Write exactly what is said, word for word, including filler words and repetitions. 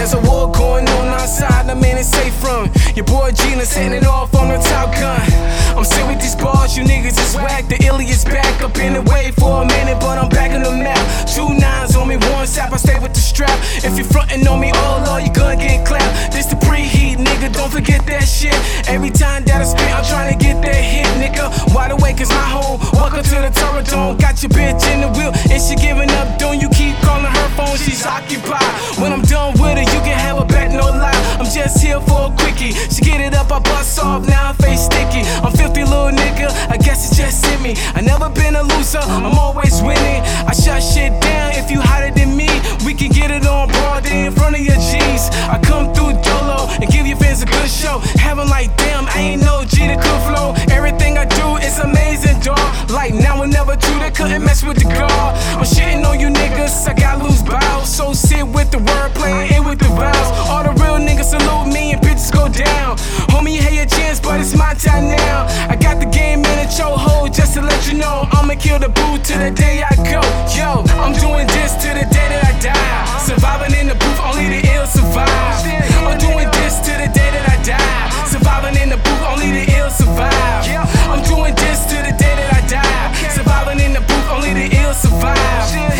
There's a war going on outside, no man is safe from. Your boy Gina setting it off on the Top Gun. I'm still with these bars, you niggas is whack. The Iliad's back up in the way for a minute, but I'm back on the map. Two nines on me, one sap, I stay with the strap. If you frontin' on me, oh lord, you gonna get clapped. This the preheat, nigga, don't forget that shit. Every time that I spit, I'm tryna get that hit, nigga. Wide awake is my home, welcome to the Turret Dome. Got your bitch in the wheel, and she giving up, don't you keep calling her phone, she's occupied. When I'm done with her, you can have her back, no lie. I'm just here for a quickie. She get it up, I bust off, now I face sticky. I'm filthy little nigga, I guess it just hit me. I never been a loser, I'm always winning. I shut shit down, if you hotter than me, we can get it on broad day in front of your G's. I come through dolo and give your fans a good show. Having like, damn, I ain't no G to could flow. Everything I do is amazing, dog. Like now and never true, they couldn't mess with the guard. I'm shitting on you niggas, I got loose bowels. So sit with the word, playing in with the vowels. All the real niggas salute me and bitches go down. Homie, you had your chance, but it's my time now. I got the game in a chokehold just to let you know. I'ma kill the boo till the day I go. Yo, I'm doing this till the day that I die. Surviving in the booth, only the ill survive. I'm doing this till the day that I die. Surviving in the booth, only the ill survive. I'm doing this till the day that I die. Surviving in the booth, only the ill survive.